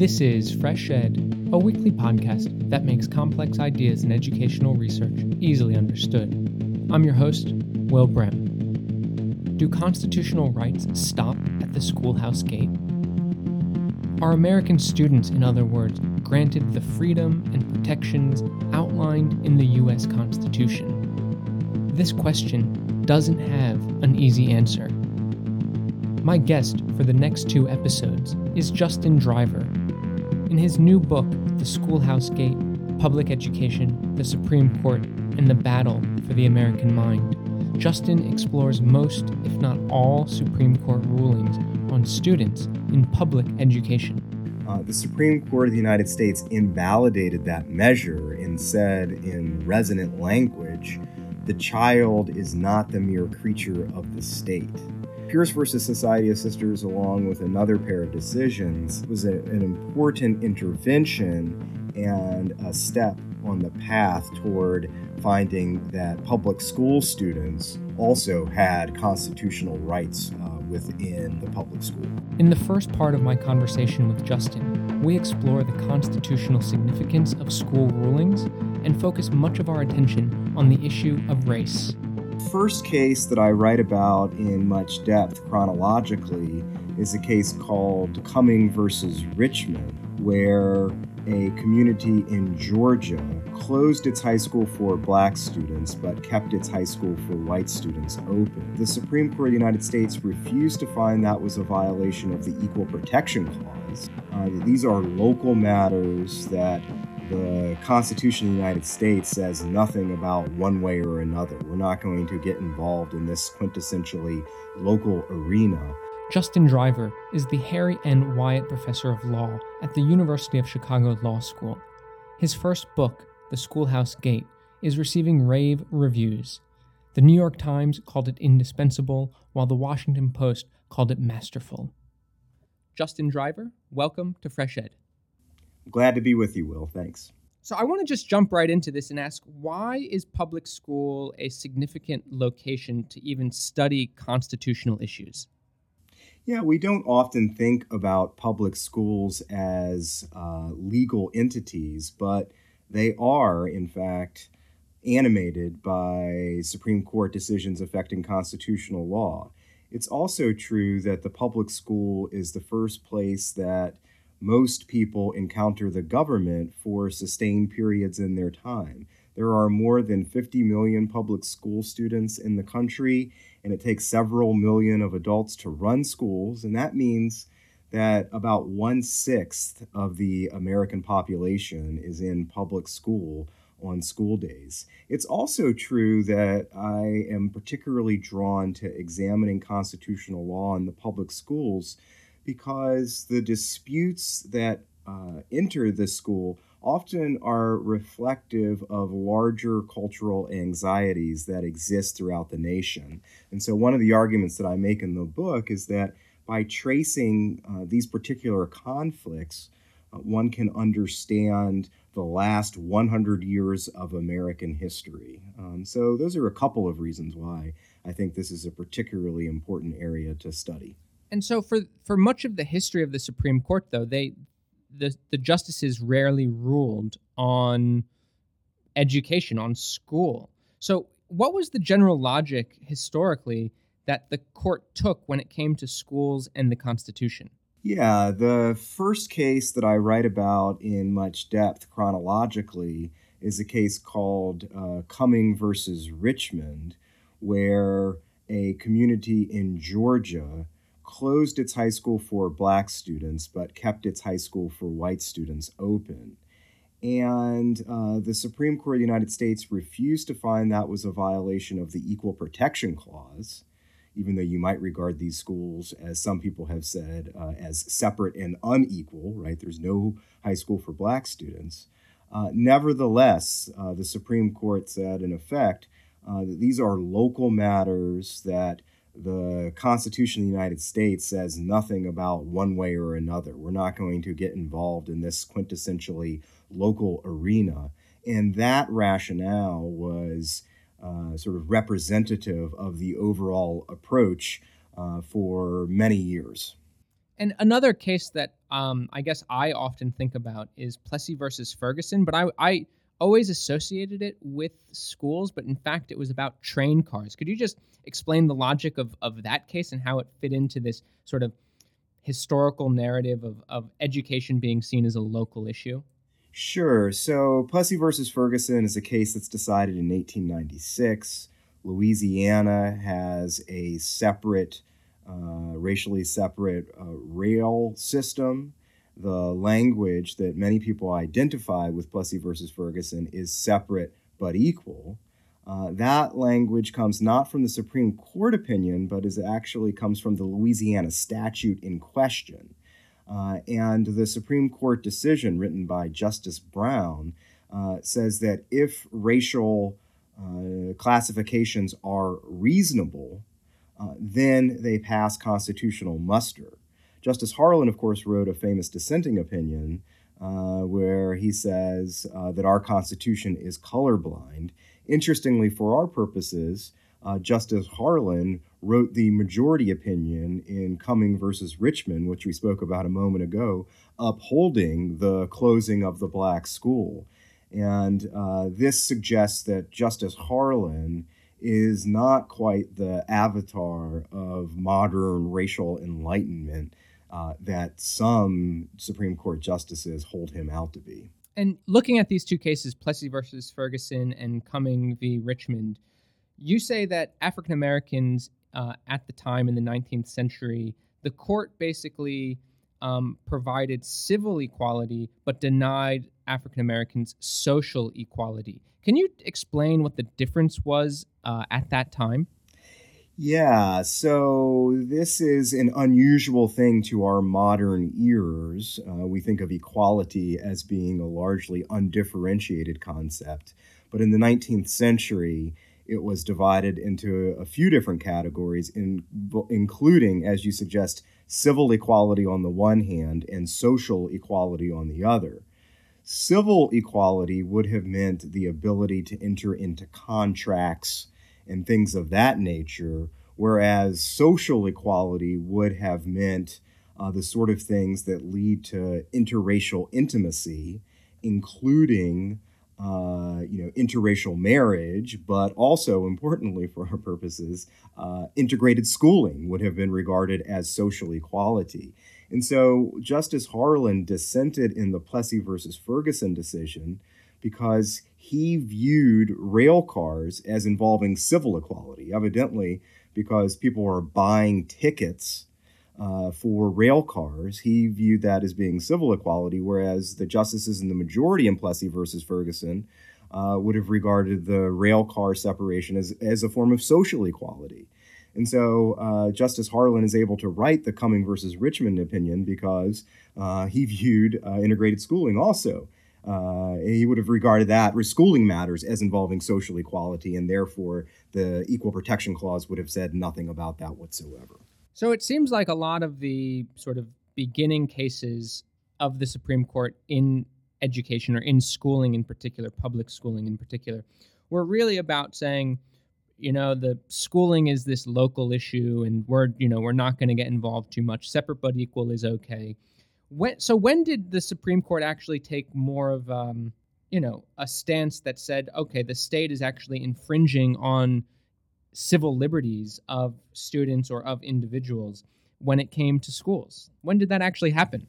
This is Fresh Ed, a weekly podcast that makes complex ideas in educational research easily understood. I'm your host, Will Brem. Do constitutional rights stop at the schoolhouse gate? Are American students, in other words, granted the freedom and protections outlined in the U.S. Constitution? This question doesn't have an easy answer. My guest for the next two episodes is Justin Driver. In his new book, The Schoolhouse Gate, Public Education, the Supreme Court, and the Battle for the American Mind, Justin explores most, if not all, Supreme Court rulings on students in public education. The Supreme Court of the United States invalidated that measure and said in resonant language, the child is not the mere creature of the state. Pierce versus Society of Sisters, along with another pair of decisions, was an important intervention and a step on the path toward finding that public school students also had constitutional rights within the public school. In the first part of my conversation with Justin, we explore the constitutional significance of school rulings and focus much of our attention on the issue of race. The first case that I write about in much depth chronologically is a case called Cumming versus Richmond, where a community in Georgia closed its high school for black students but kept its high school for white students open. The Supreme Court of the United States refused to find that was a violation of the Equal Protection Clause. These are local matters that the Constitution of the United States says nothing about one way or another. We're not going to get involved in this quintessentially local arena. Justin Driver is the Harry N. Wyatt Professor of Law at the University of Chicago Law School. His first book, The Schoolhouse Gate, is receiving rave reviews. The New York Times called it indispensable, while the Washington Post called it masterful. Justin Driver, welcome to Fresh Ed. Glad to be with you, Will. Thanks. So I want to just jump right into this and ask, why is public school a significant location to even study constitutional issues? Yeah, we don't often think about public schools as legal entities, but they are, in fact, animated by Supreme Court decisions affecting constitutional law. It's also true that the public school is the first place that most people encounter the government for sustained periods in their time. There are more than 50 million public school students in the country, and it takes several million of adults to run schools, and that means that about 1/6 of the American population is in public school on school days. It's also true that I am particularly drawn to examining constitutional law in the public schools because the disputes that enter the school often are reflective of larger cultural anxieties that exist throughout the nation. And so one of the arguments that I make in the book is that by tracing these particular conflicts, one can understand the last 100 years of American history. So those are a couple of reasons why I think this is a particularly important area to study. And so for much of the history of the Supreme Court, though, the justices rarely ruled on education, on school. So what was the general logic historically that the court took when it came to schools and the Constitution? Yeah, the first case that I write about in much depth chronologically is a case called Cumming versus Richmond, where a community in Georgia closed its high school for black students, but kept its high school for white students open. And the Supreme Court of the United States refused to find that was a violation of the Equal Protection Clause, even though you might regard these schools, as some people have said, as separate and unequal, right? There's no high school for black students. Nevertheless, the Supreme Court said, in effect, that these are local matters that the Constitution of the United States says nothing about one way or another. We're not going to get involved in this quintessentially local arena. And that rationale was sort of representative of the overall approach for many years. And another case that I guess I often think about is Plessy versus Ferguson, but I always associated it with schools, but in fact, it was about train cars. Could you just explain the logic of that case and how it fit into this sort of historical narrative of education being seen as a local issue? Sure. So Plessy versus Ferguson is a case that's decided in 1896. Louisiana has a separate, racially separate rail system. The language that many people identify with Plessy versus Ferguson is separate but equal. That language comes not from the Supreme Court opinion, but is actually comes from the Louisiana statute in question. And the Supreme Court decision written by Justice Brown says that if racial classifications are reasonable, then they pass constitutional muster. Justice Harlan, of course, wrote a famous dissenting opinion where he says that our Constitution is colorblind. Interestingly, for our purposes, Justice Harlan wrote the majority opinion in Cumming versus Richmond, which we spoke about a moment ago, upholding the closing of the black school. And this suggests that Justice Harlan is not quite the avatar of modern racial enlightenment that some Supreme Court justices hold him out to be. And looking at these two cases, Plessy versus Ferguson and Cumming v. Richmond, you say that African Americans at the time in the 19th century, the court basically provided civil equality but denied African Americans social equality. Can you explain what the difference was at that time? Yeah, so this is an unusual thing to our modern ears. We think of equality as being a largely undifferentiated concept. But in the 19th century, it was divided into a few different categories, including, as you suggest, civil equality on the one hand and social equality on the other. Civil equality would have meant the ability to enter into contracts and things of that nature, whereas social equality would have meant the sort of things that lead to interracial intimacy, including interracial marriage, but also, importantly for our purposes, integrated schooling would have been regarded as social equality. And so Justice Harlan dissented in the Plessy versus Ferguson decision because he viewed rail cars as involving civil equality, evidently because people were buying tickets for rail cars. He viewed that as being civil equality, whereas the justices in the majority in Plessy versus Ferguson would have regarded the rail car separation as a form of social equality. And so Justice Harlan is able to write the Cumming versus Richmond opinion because he viewed integrated schooling also. He would have regarded that schooling matters as involving social equality, and therefore the Equal Protection Clause would have said nothing about that whatsoever. So it seems like a lot of the sort of beginning cases of the Supreme Court in education or in schooling in particular, public schooling in particular, were really about saying, you know, the schooling is this local issue and we're not going to get involved too much. Separate but equal is okay. When did the Supreme Court actually take more of, a stance that said, okay, the state is actually infringing on civil liberties of students or of individuals when it came to schools? When did that actually happen?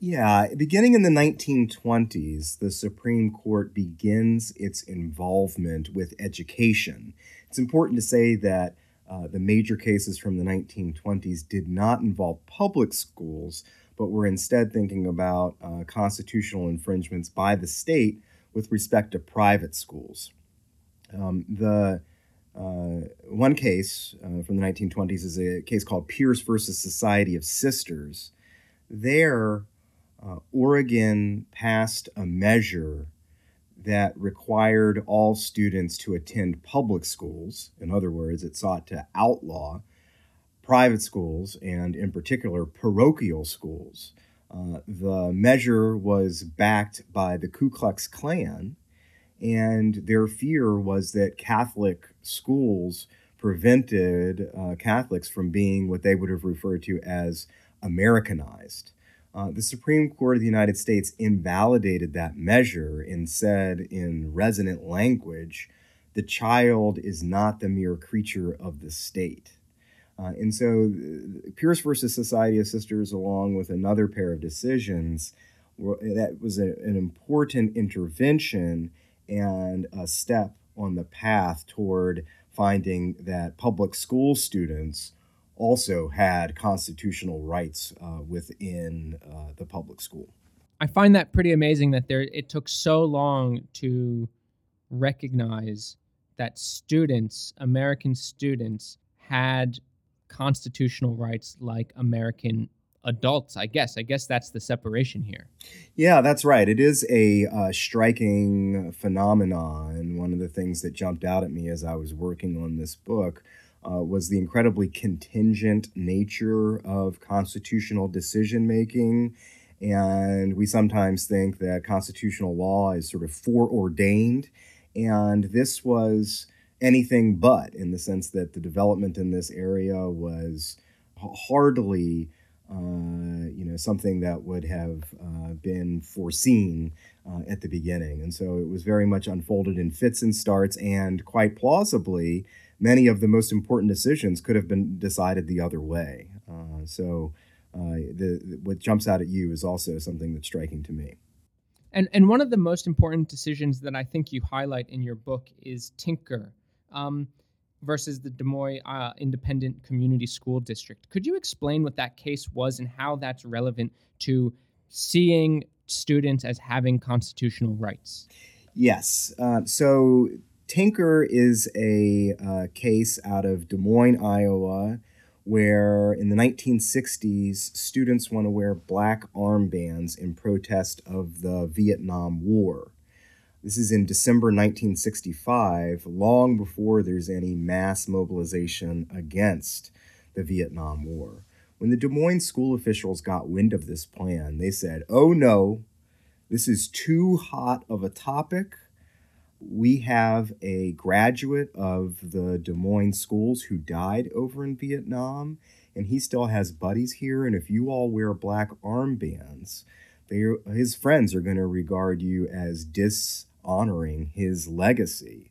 Yeah, beginning in the 1920s, the Supreme Court begins its involvement with education. It's important to say that the major cases from the 1920s did not involve public schools, but were instead thinking about constitutional infringements by the state with respect to private schools. One case from the 1920s is a case called Pierce versus Society of Sisters. There, Oregon passed a measure that required all students to attend public schools. In other words, it sought to outlaw private schools and, in particular, parochial schools. The measure was backed by the Ku Klux Klan, and their fear was that Catholic schools prevented Catholics from being what they would have referred to as Americanized. The Supreme Court of the United States invalidated that measure and said in resonant language, the child is not the mere creature of the state. And so Pierce versus Society of Sisters, along with another pair of decisions, that was an important intervention and a step on the path toward finding that public school students also had constitutional rights within the public school. I find that pretty amazing that it took so long to recognize that students, American students, had constitutional rights like American adults, I guess. I guess that's the separation here. Yeah, that's right. It is a striking phenomenon. One of the things that jumped out at me as I was working on this book was the incredibly contingent nature of constitutional decision making. And we sometimes think that constitutional law is sort of foreordained. And this was anything but, in the sense that the development in this area was hardly something that would have been foreseen at the beginning. And so it was very much unfolded in fits and starts, and quite plausibly, many of the most important decisions could have been decided the other way. What jumps out at you is also something that's striking to me. And one of the most important decisions that I think you highlight in your book is Tinker versus the Des Moines Independent Community School District. Could you explain what that case was and how that's relevant to seeing students as having constitutional rights? Yes. So Tinker is a case out of Des Moines, Iowa, where in the 1960s, students want to wear black armbands in protest of the Vietnam War. This is in December 1965, long before there's any mass mobilization against the Vietnam War. When the Des Moines school officials got wind of this plan, they said, "Oh no, this is too hot of a topic. We have a graduate of the Des Moines schools who died over in Vietnam, and he still has buddies here, and if you all wear black armbands, his friends are going to regard you as dishonoring his legacy."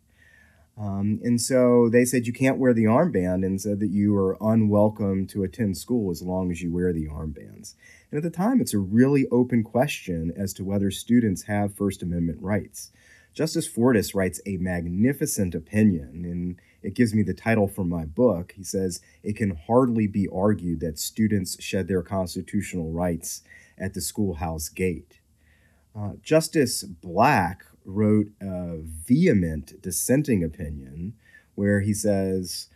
And so they said you can't wear the armband, and said that you are unwelcome to attend school as long as you wear the armbands. And at the time, it's a really open question as to whether students have First Amendment rights. Justice Fortas writes a magnificent opinion, and it gives me the title for my book. He says, "It can hardly be argued that students shed their constitutional rights at the schoolhouse gate." Justice Black wrote a vehement dissenting opinion where he says,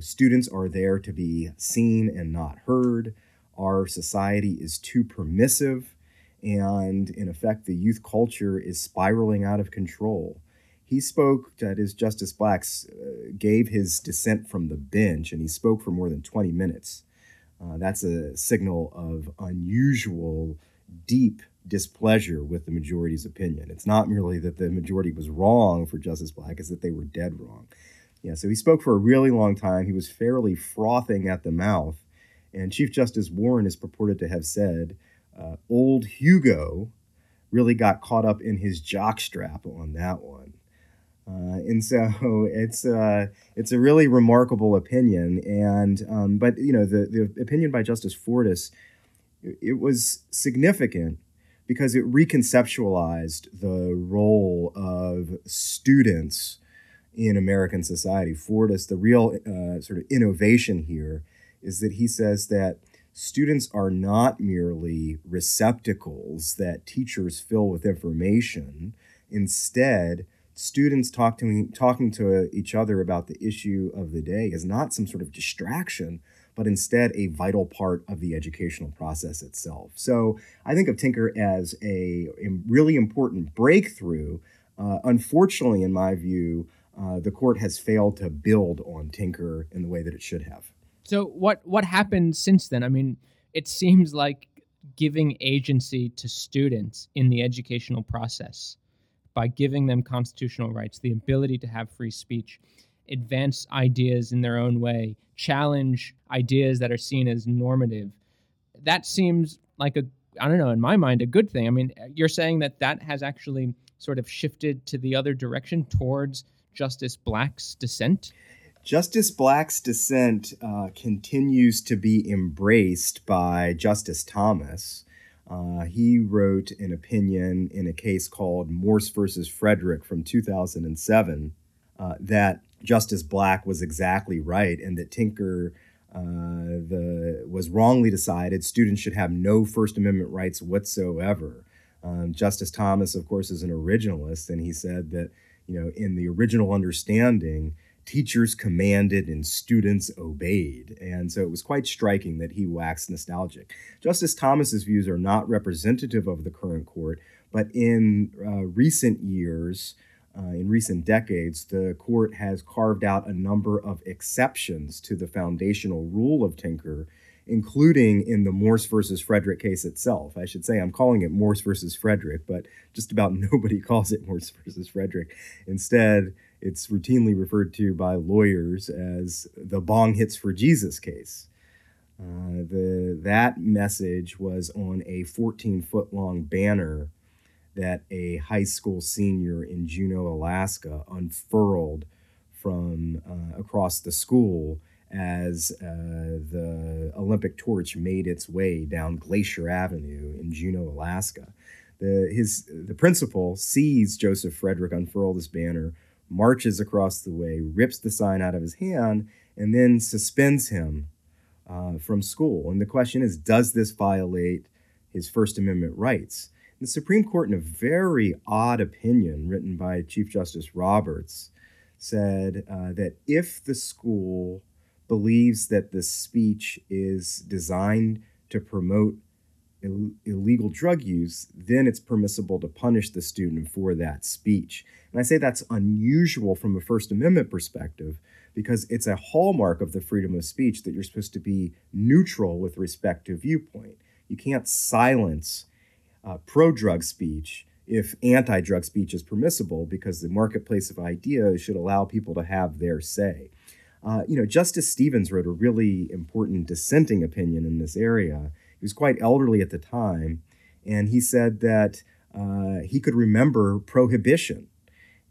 students are there to be seen and not heard. Our society is too permissive. And in effect, the youth culture is spiraling out of control. He spoke, that is, Justice Black gave his dissent from the bench, and he spoke for more than 20 minutes. That's a signal of unusual, deep displeasure with the majority's opinion. It's not merely that the majority was wrong for Justice Black, it's that they were dead wrong. Yeah, so he spoke for a really long time. He was fairly frothing at the mouth. And Chief Justice Warren is purported to have said, old Hugo really got caught up in his jockstrap on that one. And so it's a really remarkable opinion. And the opinion by Justice Fortas, it was significant because it reconceptualized the role of students in American society. Fortas, the real sort of innovation here is that he says that students are not merely receptacles that teachers fill with information. Instead, students talking to each other about the issue of the day is not some sort of distraction, but instead a vital part of the educational process itself. So I think of Tinker as a really important breakthrough. Unfortunately, in my view, the court has failed to build on Tinker in the way that it should have. So what happened since then? I mean, it seems like giving agency to students in the educational process by giving them constitutional rights, the ability to have free speech, advance ideas in their own way, challenge ideas that are seen as normative. That seems like a, I don't know, in my mind, a good thing. I mean, you're saying that that has actually sort of shifted to the other direction towards Justice Black's dissent? Justice Black's dissent continues to be embraced by Justice Thomas. He wrote an opinion in a case called Morse versus Frederick from 2007 that Justice Black was exactly right and that Tinker was wrongly decided. Students should have no First Amendment rights whatsoever. Justice Thomas, of course, is an originalist, and he said that, you know, in the original understanding, teachers commanded and students obeyed. And so it was quite striking that he waxed nostalgic. Justice Thomas's views are not representative of the current court, but in recent years, in recent decades, the court has carved out a number of exceptions to the foundational rule of Tinker, including in the Morse versus Frederick case itself. I should say I'm calling it Morse versus Frederick, but just about nobody calls it Morse versus Frederick. Instead, it's routinely referred to by lawyers as the bong hits for Jesus case. That message was on a 14-foot-long banner that a high school senior in Juneau, Alaska, unfurled from across the school as the Olympic torch made its way down Glacier Avenue in Juneau, Alaska. The principal sees Joseph Frederick unfurl this banner, marches across the way, rips the sign out of his hand, and then suspends him from school. And the question is, does this violate his First Amendment rights? The Supreme Court, in a very odd opinion written by Chief Justice Roberts, said that if the school believes that the speech is designed to promote illegal drug use, then it's permissible to punish the student for that speech. And I say that's unusual from a First Amendment perspective because it's a hallmark of the freedom of speech that you're supposed to be neutral with respect to viewpoint. You can't silence pro-drug speech if anti-drug speech is permissible because the marketplace of ideas should allow people to have their say. Justice Stevens wrote a really important dissenting opinion in this area. He was quite elderly at the time, and he said that he could remember prohibition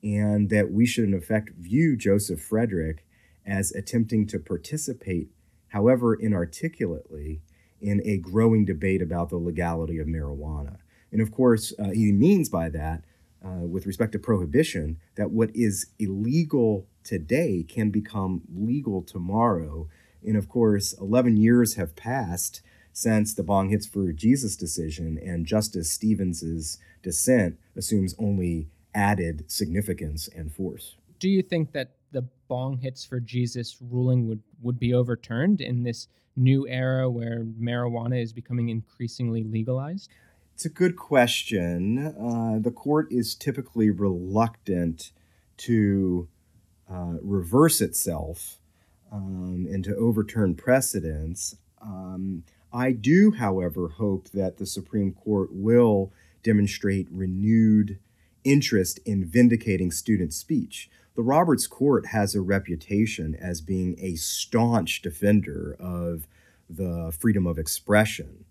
and that we should, in effect, view Joseph Frederick as attempting to participate, however inarticulately, in a growing debate about the legality of marijuana. And of course, he means by that, with respect to prohibition, that what is illegal today can become legal tomorrow. And of course, 11 years have passed since the Bong Hits for Jesus decision, and Justice Stevens's dissent assumes only added significance and force. Do you think that the Bong Hits for Jesus ruling would be overturned in this new era where marijuana is becoming increasingly legalized? It's a good question. The court is typically reluctant to reverse itself and to overturn precedents. I do, however, hope that the Supreme Court will demonstrate renewed interest in vindicating student speech. The Roberts Court has a reputation as being a staunch defender of the freedom of expression.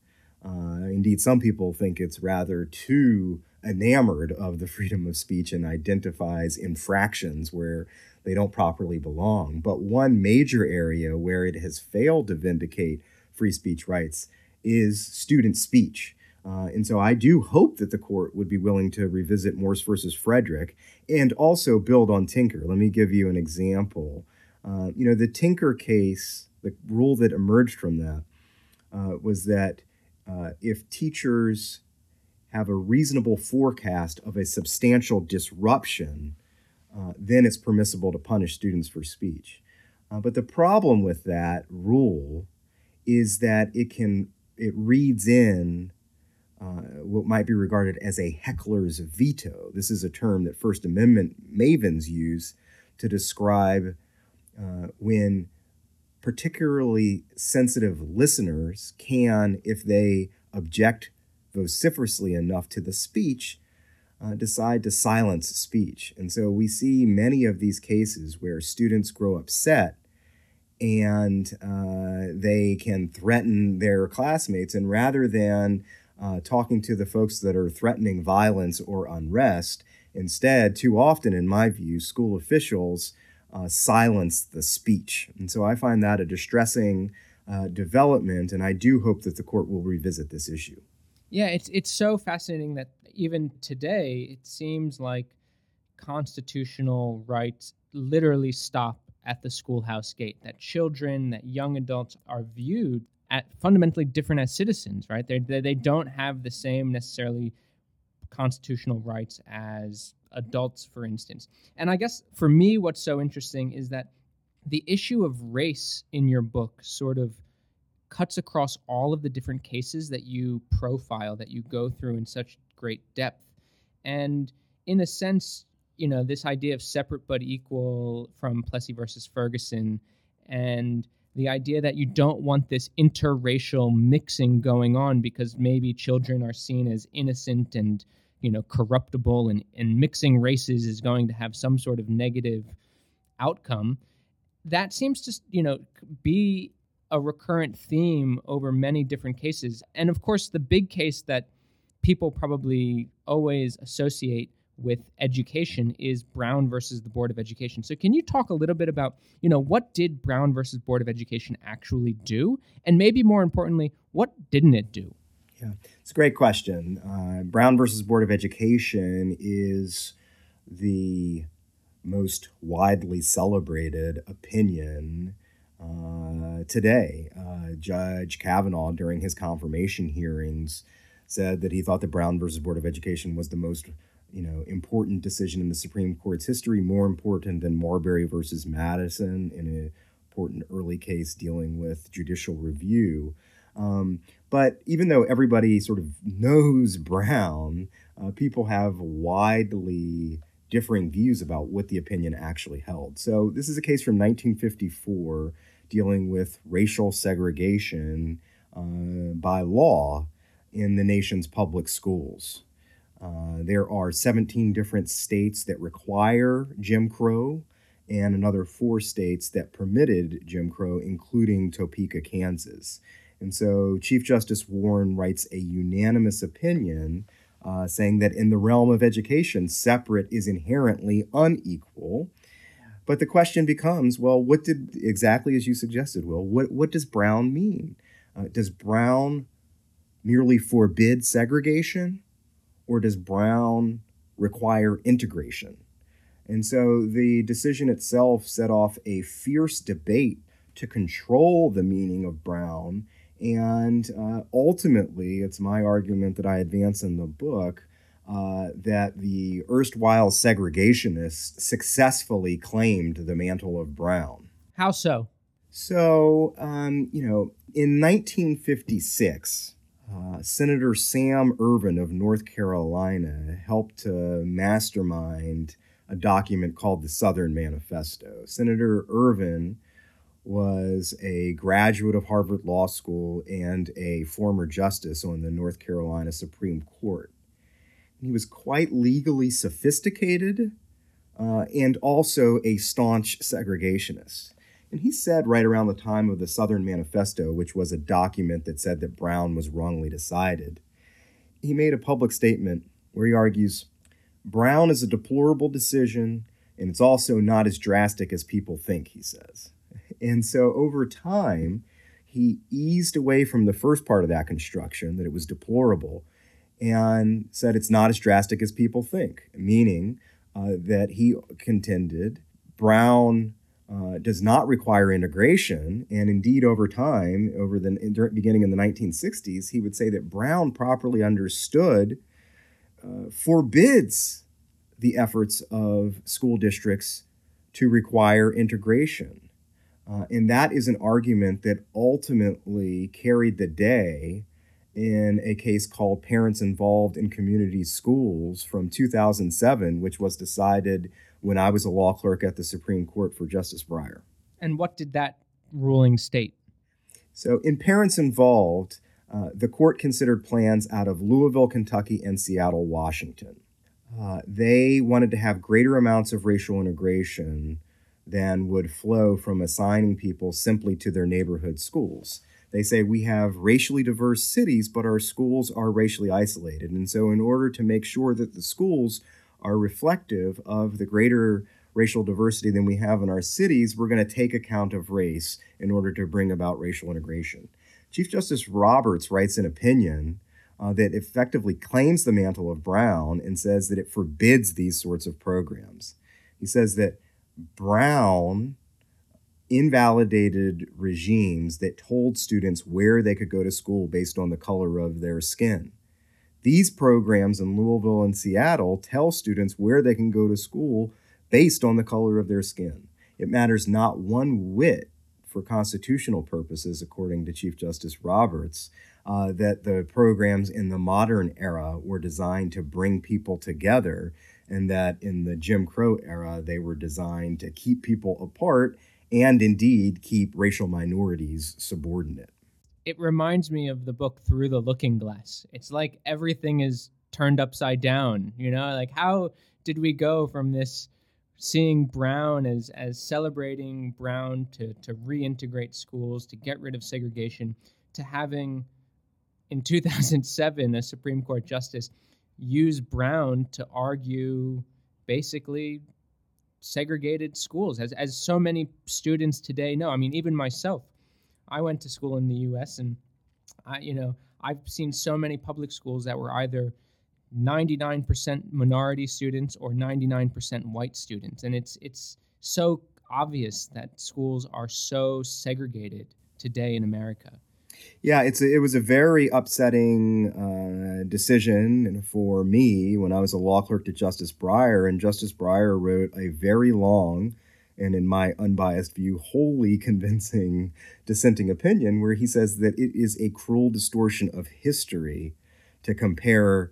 Indeed, some people think it's rather too enamored of the freedom of speech and identifies infractions where they don't properly belong. But one major area where it has failed to vindicate free speech rights is student speech. And so I do hope that the court would be willing to revisit Morse versus Frederick and also build on Tinker. Let me give you an example. The Tinker case, the rule that emerged from that was that if teachers have a reasonable forecast of a substantial disruption, then it's permissible to punish students for speech. But the problem with that rule is that it reads in what might be regarded as a heckler's veto. This is a term that First Amendment mavens use to describe when particularly sensitive listeners can, if they object vociferously enough to the speech, decide to silence speech. And so we see many of these cases where students grow upset and they can threaten their classmates. And rather than talking to the folks that are threatening violence or unrest, instead, too often, in my view, school officials silence the speech. And so I find that a distressing development, and I do hope that the court will revisit this issue. Yeah, it's so fascinating that even today, it seems like constitutional rights literally stop at the schoolhouse gate, that children, that young adults are viewed at fundamentally different as citizens, right? They don't have the same necessarily constitutional rights as adults, for instance. And I guess for me, what's so interesting is that the issue of race in your book sort of cuts across all of the different cases that you profile, that you go through in such great depth. And in a sense, you know, this idea of separate but equal from Plessy versus Ferguson, and the idea that you don't want this interracial mixing going on because maybe children are seen as innocent and, you know, corruptible, and mixing races is going to have some sort of negative outcome. That seems to, you know, be a recurrent theme over many different cases. And of course, the big case that people probably always associate with education is Brown versus the Board of Education. So can you talk a little bit about, you know, what did Brown versus Board of Education actually do? And maybe more importantly, what didn't it do? Yeah, it's a great question. Brown versus Board of Education is the most widely celebrated opinion today. Judge Kavanaugh, during his confirmation hearings, said that he thought that Brown versus Board of Education was the most, you know, important decision in the Supreme Court's history, more important than Marbury versus Madison, in an important early case dealing with judicial review. But even though everybody sort of knows Brown, people have widely differing views about what the opinion actually held. So this is a case from 1954 dealing with racial segregation by law in the nation's public schools. There are 17 different states that require Jim Crow and another 4 states that permitted Jim Crow, including Topeka, Kansas. And so Chief Justice Warren writes a unanimous opinion saying that in the realm of education, separate is inherently unequal. But the question becomes, well, what did, exactly as you suggested, Will, what does Brown mean? Does Brown merely forbid segregation? Or does Brown require integration? And so the decision itself set off a fierce debate to control the meaning of Brown. And ultimately, it's my argument that I advance in the book that the erstwhile segregationists successfully claimed the mantle of Brown. How so? So, in 1956, Senator Sam Ervin of North Carolina helped to mastermind a document called the Southern Manifesto. Senator Ervin was a graduate of Harvard Law School and a former justice on the North Carolina Supreme Court. He was quite legally sophisticated and also a staunch segregationist. And he said right around the time of the Southern Manifesto, which was a document that said that Brown was wrongly decided, he made a public statement where he argues, Brown is a deplorable decision, and it's also not as drastic as people think, he says. And so over time, he eased away from the first part of that construction, that it was deplorable, and said it's not as drastic as people think, meaning that he contended Brown does not require integration, and indeed over time, over the beginning in the 1960s, he would say that Brown, properly understood, forbids the efforts of school districts to require integration. And that is an argument that ultimately carried the day in a case called Parents Involved in Community Schools from 2007, which was decided when I was a law clerk at the Supreme Court for Justice Breyer. And what did that ruling state? So in Parents Involved, the court considered plans out of Louisville, Kentucky, and Seattle, Washington. They wanted to have greater amounts of racial integration than would flow from assigning people simply to their neighborhood schools. They say we have racially diverse cities, but our schools are racially isolated. And so in order to make sure that the schools are reflective of the greater racial diversity than we have in our cities, we're going to take account of race in order to bring about racial integration. Chief Justice Roberts writes an opinion that effectively claims the mantle of Brown and says that it forbids these sorts of programs. He says that Brown invalidated regimes that told students where they could go to school based on the color of their skin. These programs in Louisville and Seattle tell students where they can go to school based on the color of their skin. It matters not one whit for constitutional purposes, according to Chief Justice Roberts, that the programs in the modern era were designed to bring people together, and that in the Jim Crow era, they were designed to keep people apart and indeed keep racial minorities subordinate. It reminds me of the book Through the Looking Glass. It's like everything is turned upside down, you know? Like, how did we go from this seeing Brown as celebrating Brown to reintegrate schools, to get rid of segregation, to having, in 2007, a Supreme Court justice use Brown to argue basically segregated schools, as so many students today know. I mean, even myself, I went to school in the U.S., and I've seen so many public schools that were either 99% minority students or 99% white students, and it's so obvious that schools are so segregated today in America. Yeah, it was a very upsetting decision for me when I was a law clerk to Justice Breyer, and Justice Breyer wrote a very long and, in my unbiased view, wholly convincing dissenting opinion where he says that it is a cruel distortion of history to compare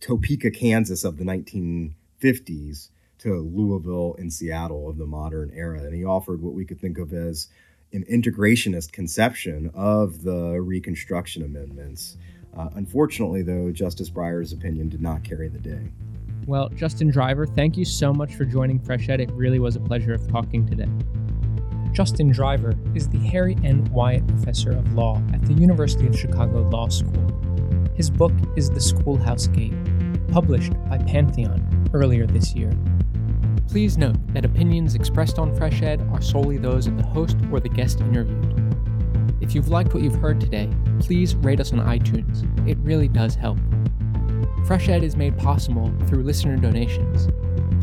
Topeka, Kansas of the 1950s to Louisville and Seattle of the modern era. And he offered what we could think of as an integrationist conception of the Reconstruction Amendments. Unfortunately, though, Justice Breyer's opinion did not carry the day. Well, Justin Driver, thank you so much for joining Fresh Ed. It really was a pleasure of talking today. Justin Driver is the Harry N. Wyatt Professor of Law at the University of Chicago Law School. His book is The Schoolhouse Gate, published by Pantheon earlier this year. Please note that opinions expressed on Fresh Ed are solely those of the host or the guest interviewed. If you've liked what you've heard today, please rate us on iTunes. It really does help. Fresh Ed is made possible through listener donations.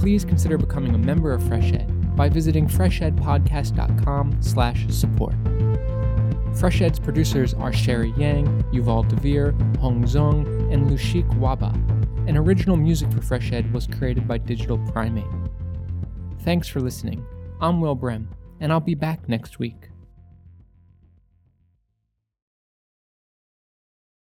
Please consider becoming a member of Fresh Ed by visiting freshedpodcast.com/support. Fresh Ed's producers are Sherry Yang, Yuval Devere, Hong Zong, and Lushik Waba, and original music for Fresh Ed was created by Digital Primate. Thanks for listening. I'm Will Brem, and I'll be back next week.